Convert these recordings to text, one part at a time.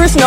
Bruce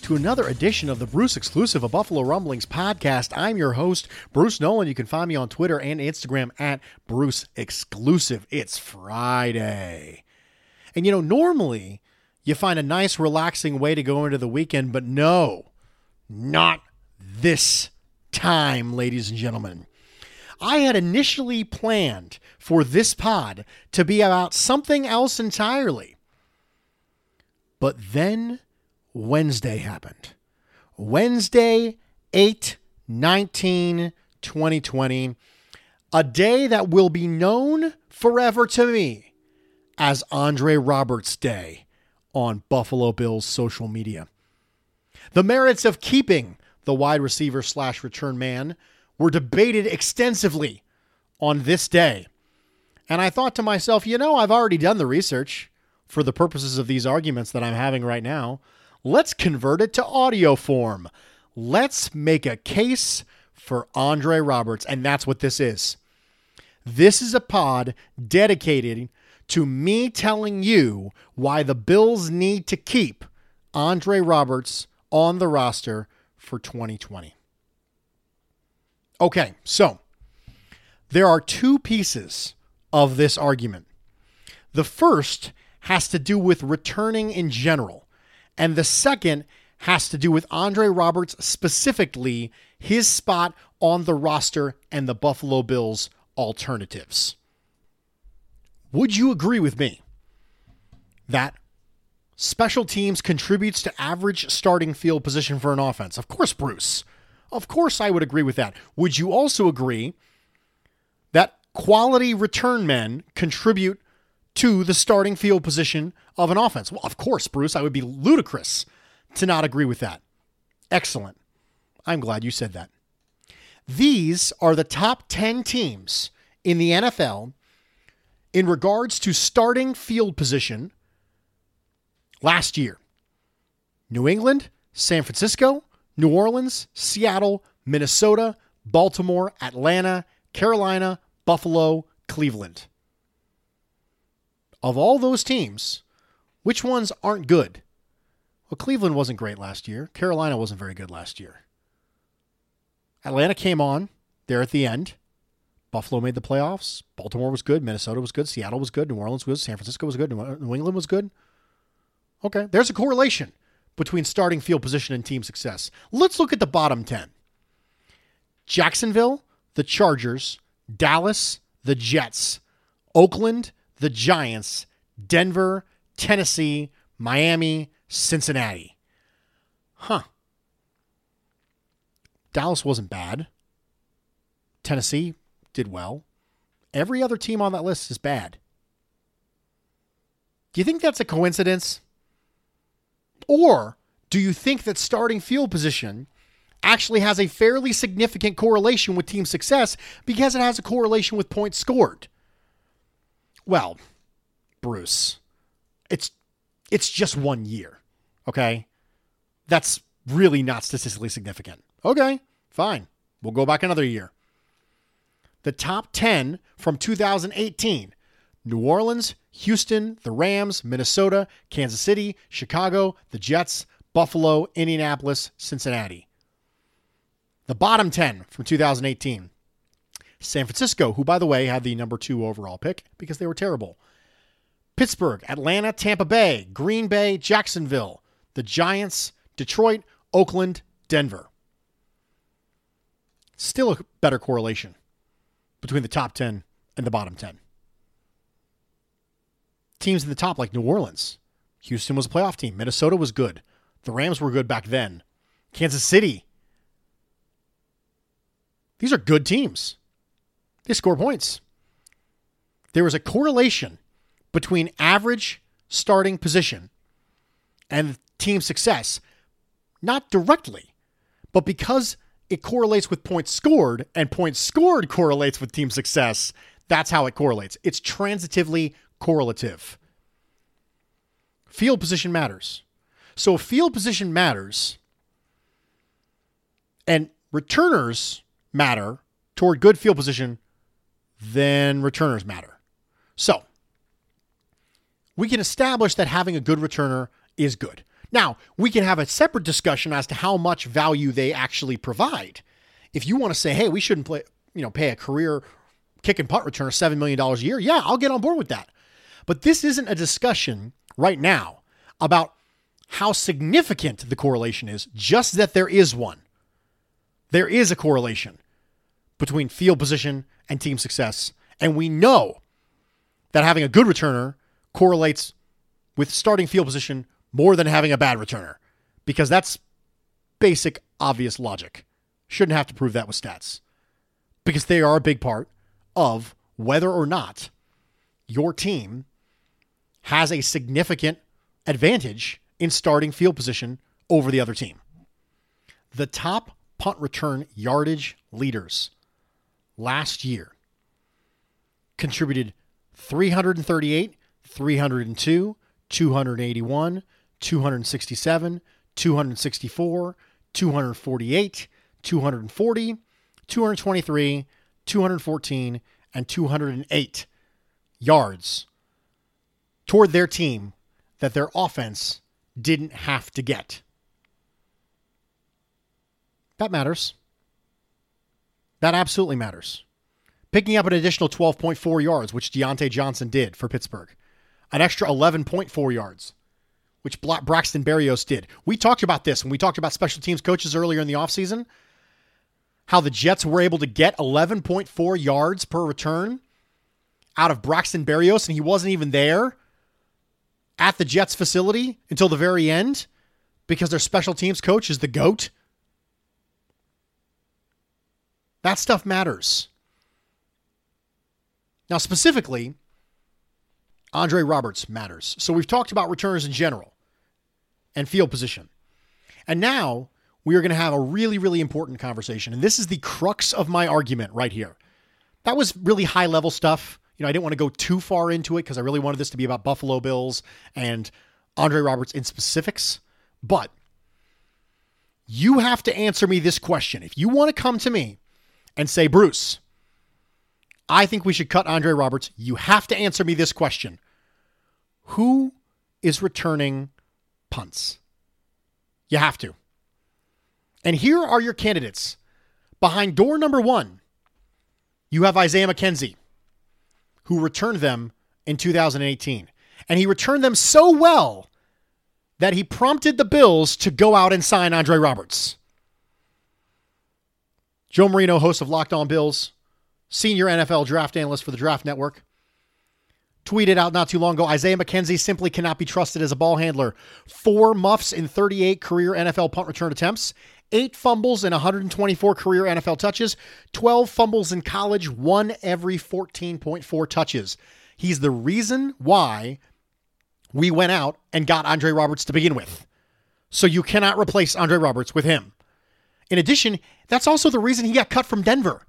to another edition of the Bruce Exclusive, a Buffalo Rumblings podcast. I'm your host, Bruce Nolan. You can find me on Twitter and Instagram at Bruce Exclusive. It's Friday. And you know, normally you find a nice, relaxing way to go into the weekend, but no, not this time, ladies and gentlemen. I had initially planned for this pod to be about something else entirely. But then Wednesday happened. Wednesday, 8/19/2020, a day that will be known forever to me as Andre Roberts Day on Buffalo Bills social media. The merits of keeping the wide receiver slash return man were debated extensively on this day. And I thought to myself, you know, I've already done the research for the purposes of these arguments that I'm having right now. Let's convert it to audio form. Let's make a case for Andre Roberts. And that's what this is. This is a pod dedicated to me telling you why the Bills need to keep Andre Roberts on the roster for 2020. Okay, so there are two pieces of this argument. The first has to do with returning in general, and the second has to do with Andre Roberts specifically, his spot on the roster, and the Buffalo Bills' alternatives. Would you agree with me that special teams contributes to average starting field position for an offense? Of course, Bruce. Of course I would agree with that. Would you also agree that quality return men contribute to the starting field position of an offense? Well, of course, Bruce, I would be ludicrous to not agree with that. Excellent. I'm glad you said that. These are the top 10 teams in the NFL in regards to starting field position last year. New England, San Francisco, New Orleans, Seattle, Minnesota, Baltimore, Atlanta, Carolina, Buffalo, Cleveland. Of all those teams, which ones aren't good? Well, Cleveland wasn't great last year. Carolina wasn't very good last year. Atlanta came on there at the end. Buffalo made the playoffs. Baltimore was good. Minnesota was good. Seattle was good. New Orleans was good. San Francisco was good. New England was good. Okay, there's a correlation between starting field position and team success. Let's look at the bottom 10. Jacksonville, the Chargers, Dallas, the Jets, Oakland, the Giants, Denver, Tennessee, Miami, Cincinnati. Huh. Dallas wasn't bad. Tennessee did well. Every other team on that list is bad. Do you think that's a coincidence? Or do you think that starting field position actually has a fairly significant correlation with team success because it has a correlation with points scored? Well, Bruce, it's just 1 year, okay? That's really not statistically significant. Okay, fine. We'll go back another year. The top 10 from 2018. New Orleans, Houston, the Rams, Minnesota, Kansas City, Chicago, the Jets, Buffalo, Indianapolis, Cincinnati. The bottom 10 from 2018. San Francisco, who, by the way, had the number 2 overall pick because they were terrible. Pittsburgh, Atlanta, Tampa Bay, Green Bay, Jacksonville, the Giants, Detroit, Oakland, Denver. Still a better correlation between the top 10 and the bottom 10. Teams in the top like New Orleans. Houston was a playoff team. Minnesota was good. The Rams were good back then. Kansas City. These are good teams. They score points. There was a correlation between average starting position and team success. Not directly, But because it correlates with points scored, and points scored correlates with team success, that's how it correlates. It's transitively correlative. Field position matters. So if field position matters and returners matter toward good field position, then returners matter. So we can establish that having a good returner is good. Now, we can have a separate discussion as to how much value they actually provide. If you want to say, hey, we shouldn't pay a career kick and punt returner $7 million a year, yeah, I'll get on board with that. But this isn't a discussion right now about how significant the correlation is, just that there is one. There is a correlation between field position and team success, and we know that having a good returner correlates with starting field position more than having a bad returner, because that's basic, obvious logic. Shouldn't have to prove that with stats, because they are a big part of whether or not your team has a significant advantage in starting field position over the other team. The top punt return yardage leaders last year contributed 338, 302, 281, 267, 264, 248, 240, 223, 214, and 208 yards toward their team that their offense didn't have to get. That matters. That absolutely matters. Picking up an additional 12.4 yards, which Deontay Johnson did for Pittsburgh. An extra 11.4 yards, which Braxton Berrios did. We talked about this when we talked about special teams coaches earlier in the offseason, how the Jets were able to get 11.4 yards per return out of Braxton Berrios, and he wasn't even there at the Jets facility until the very end because their special teams coach is the GOAT. That stuff matters. Now, specifically, Andre Roberts matters. So we've talked about returners in general and field position. And now we are going to have a really, really important conversation. And this is the crux of my argument right here. That was really high level stuff. I didn't want to go too far into it because I really wanted this to be about Buffalo Bills and Andre Roberts in specifics. But you have to answer me this question. If you want to come to me and say, Bruce, I think we should cut Andre Roberts, you have to answer me this question. Who is returning punts? You have to. And here are your candidates. Behind door number one, you have Isaiah McKenzie, who returned them in 2018. And he returned them so well that he prompted the Bills to go out and sign Andre Roberts. Joe Marino, host of Locked On Bills, senior NFL draft analyst for the Draft Network, tweeted out not too long ago, Isaiah McKenzie simply cannot be trusted as a ball handler. 4 muffs in 38 career NFL punt return attempts, 8 fumbles in 124 career NFL touches, 12 fumbles in college, 1 every 14.4 touches. He's the reason why we went out and got Andre Roberts to begin with. So you cannot replace Andre Roberts with him. In addition, that's also the reason he got cut from Denver.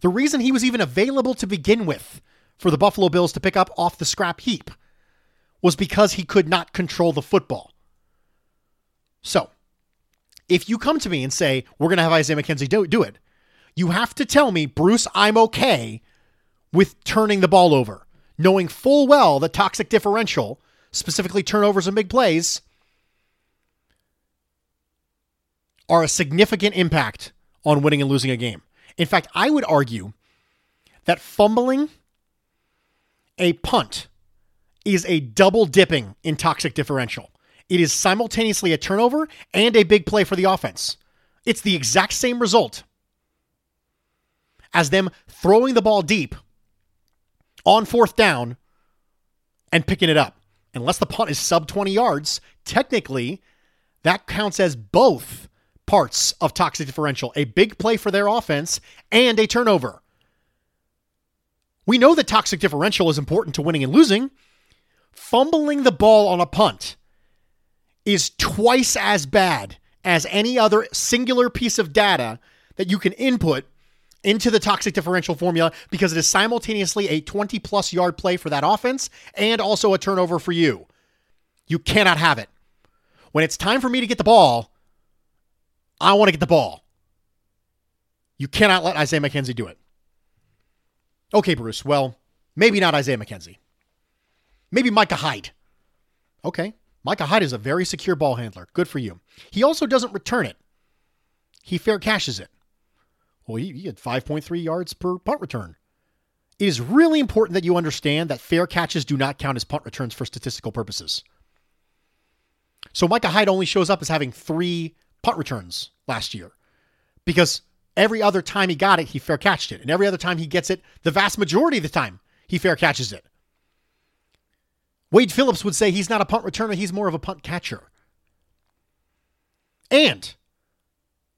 The reason he was even available to begin with for the Buffalo Bills to pick up off the scrap heap was because he could not control the football. So if you come to me and say, we're going to have Isaiah McKenzie do it, you have to tell me, Bruce, I'm okay with turning the ball over, knowing full well the toxic differential, specifically turnovers and big plays, are a significant impact on winning and losing a game. In fact, I would argue that fumbling a punt is a double dipping in toxic differential. It is simultaneously a turnover and a big play for the offense. It's the exact same result as them throwing the ball deep on 4th down and picking it up. Unless the punt is sub 20 yards, technically that counts as both parts of toxic differential, a big play for their offense and a turnover. We know that toxic differential is important to winning and losing. Fumbling the ball on a punt is twice as bad as any other singular piece of data that you can input into the toxic differential formula, because it is simultaneously a 20-plus yard play for that offense and also a turnover for you. You cannot have it. When it's time for me to get the ball, I want to get the ball. You cannot let Isaiah McKenzie do it. Okay, Bruce, well, maybe not Isaiah McKenzie. Maybe Micah Hyde. Okay, Micah Hyde is a very secure ball handler. Good for you. He also doesn't return it. He fair cashes it. Well, he had 5.3 yards per punt return. It is really important that you understand that fair catches do not count as punt returns for statistical purposes. So Micah Hyde only shows up as having 3 punt returns last year, because every other time he got it, he fair catched it. And every other time he gets it, the vast majority of the time, he fair catches it. Wade Phillips would say he's not a punt returner. He's more of a punt catcher. And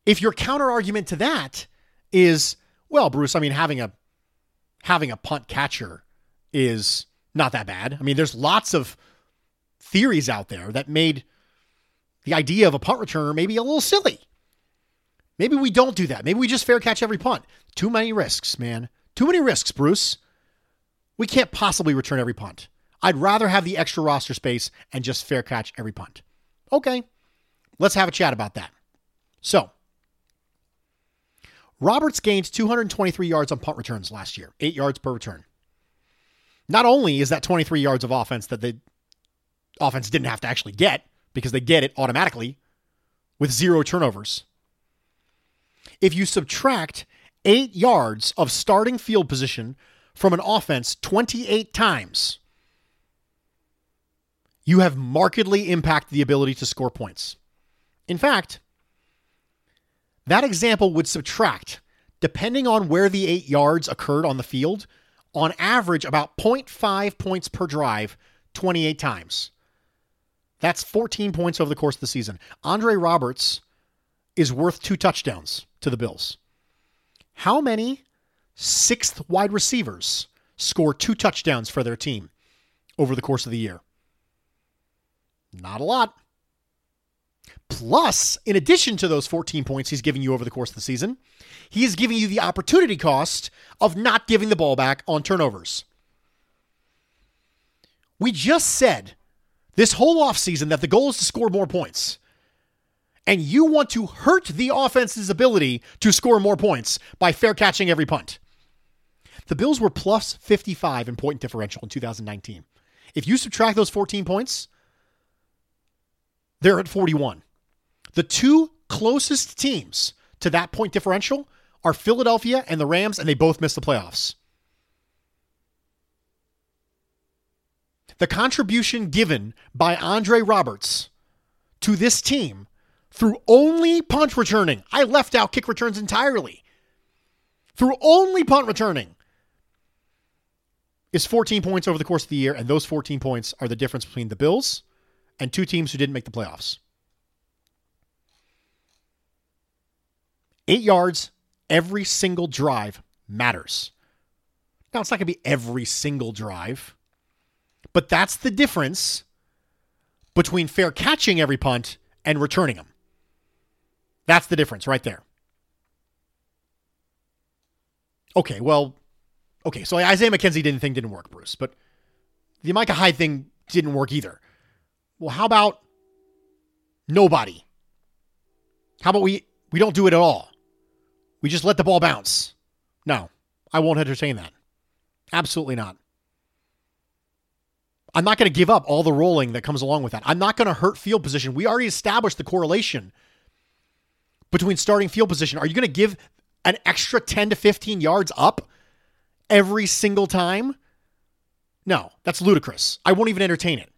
if your counter argument to that is, well, Bruce, I mean, having a punt catcher is not that bad. I mean, there's lots of theories out there that made the idea of a punt returner maybe a little silly. Maybe we don't do that. Maybe we just fair catch every punt. Too many risks, man. Too many risks, Bruce. We can't possibly return every punt. I'd rather have the extra roster space and just fair catch every punt. Okay, let's have a chat about that. So, Roberts gained 223 yards on punt returns last year, 8 yards per return. Not only is that 23 yards of offense that the offense didn't have to actually get, because they get it automatically with 0 turnovers. If you subtract 8 yards of starting field position from an offense 28 times, you have markedly impacted the ability to score points. In fact, that example would subtract, depending on where the 8 yards occurred on the field, on average about 0.5 points per drive 28 times. That's 14 points over the course of the season. Andre Roberts is worth 2 touchdowns to the Bills. How many 6th wide receivers score 2 touchdowns for their team over the course of the year? Not a lot. Plus, in addition to those 14 points he's giving you over the course of the season, he is giving you the opportunity cost of not giving the ball back on turnovers. We just said this whole offseason that the goal is to score more points. And you want to hurt the offense's ability to score more points by fair catching every punt. The Bills were plus 55 in point differential in 2019. If you subtract those 14 points, they're at 41. The 2 closest teams to that point differential are Philadelphia and the Rams, and they both missed the playoffs. The contribution given by Andre Roberts to this team through only punt returning — I left out kick returns entirely — through only punt returning is 14 points over the course of the year, and those 14 points are the difference between the Bills and 2 teams who didn't make the playoffs. 8 yards every single drive matters. Now, it's not going to be every single drive, but that's the difference between fair catching every punt and returning them. That's the difference right there. Okay, so Isaiah McKenzie didn't work, Bruce, but the Micah Hyde thing didn't work either. Well, how about nobody? How about we don't do it at all? We just let the ball bounce. No, I won't entertain that. Absolutely not. I'm not going to give up all the rolling that comes along with that. I'm not going to hurt field position. We already established the correlation between starting field position. Are you going to give an extra 10 to 15 yards up every single time? No, that's ludicrous. I won't even entertain it.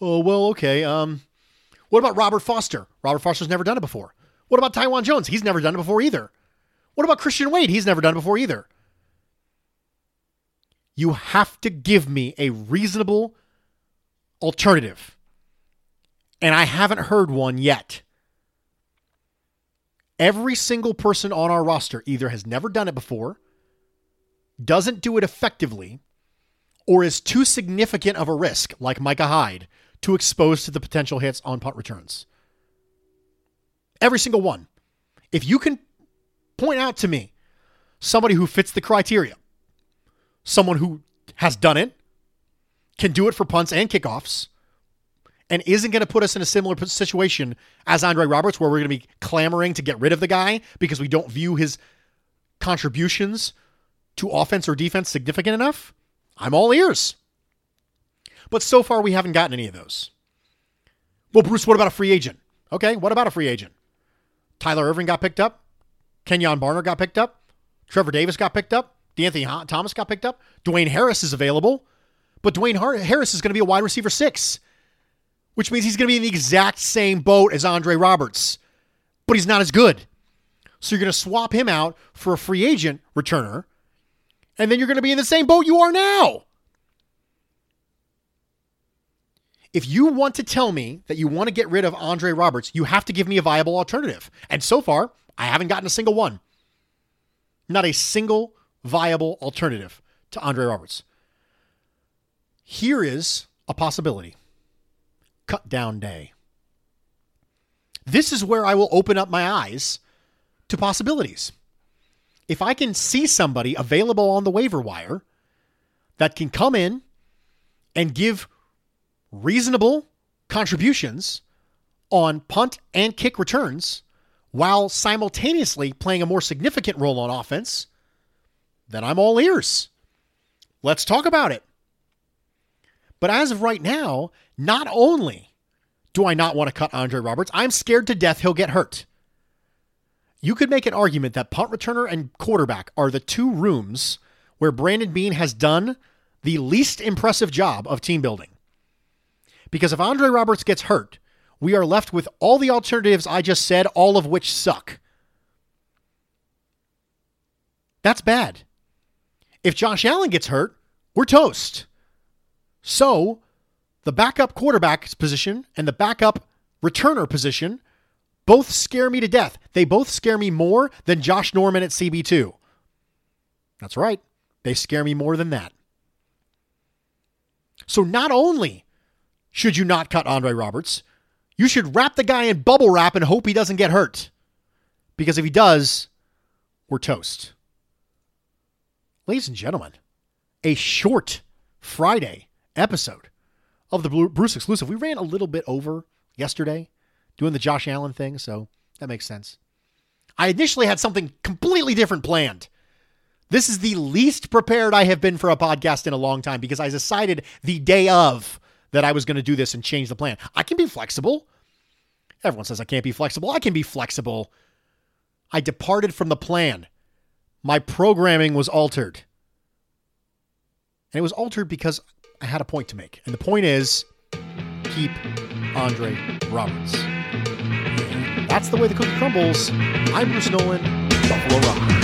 Oh, well, okay. What about Robert Foster? Robert Foster's never done it before. What about Tyjuan Jones? He's never done it before either. What about Christian Wade? He's never done it before either. You have to give me a reasonable alternative. And I haven't heard one yet. Every single person on our roster either has never done it before, doesn't do it effectively, or is too significant of a risk, like Micah Hyde, to expose to the potential hits on punt returns. Every single one. If you can point out to me somebody who fits the criteria, someone who has done it, can do it for punts and kickoffs, and isn't going to put us in a similar situation as Andre Roberts, where we're going to be clamoring to get rid of the guy because we don't view his contributions to offense or defense significant enough, I'm all ears. But so far, we haven't gotten any of those. Well, Bruce, what about a free agent? Okay, what about a free agent? Tyler Irving got picked up. Kenyon Barner got picked up. Trevor Davis got picked up. Deontay Thomas got picked up. Dwayne Harris is available. But Dwayne Harris is going to be a wide receiver 6, which means he's going to be in the exact same boat as Andre Roberts, but he's not as good. So you're going to swap him out for a free agent returner, and then you're going to be in the same boat you are now. If you want to tell me that you want to get rid of Andre Roberts, you have to give me a viable alternative. And so far, I haven't gotten a single one. Not a single viable alternative to Andre Roberts. Here is a possibility. Cut down day. This is where I will open up my eyes to possibilities. If I can see somebody available on the waiver wire that can come in and give reasonable contributions on punt and kick returns while simultaneously playing a more significant role on offense, then I'm all ears. Let's talk about it. But as of right now, not only do I not want to cut Andre Roberts, I'm scared to death he'll get hurt. You could make an argument that punt returner and quarterback are the two rooms where Brandon Bean has done the least impressive job of team building. Because if Andre Roberts gets hurt, we are left with all the alternatives I just said, all of which suck. That's bad. If Josh Allen gets hurt, we're toast. So the backup quarterback position and the backup returner position both scare me to death. They both scare me more than Josh Norman at CB2. That's right. They scare me more than that. So not only should you not cut Andre Roberts, you should wrap the guy in bubble wrap and hope he doesn't get hurt. Because if he does, we're toast. Ladies and gentlemen, a short Friday episode of the Bruce Exclusive. We ran a little bit over yesterday doing the Josh Allen thing, so that makes sense. I initially had something completely different planned. This is the least prepared I have been for a podcast in a long time because I decided the day of that I was going to do this and change the plan. I can be flexible. Everyone says I can't be flexible. I can be flexible. I departed from the plan. My programming was altered. And it was altered because I had a point to make. And the point is, keep Andre Roberts. That's the way the cookie crumbles. I'm Bruce Nolan, Buffalo Rumblings.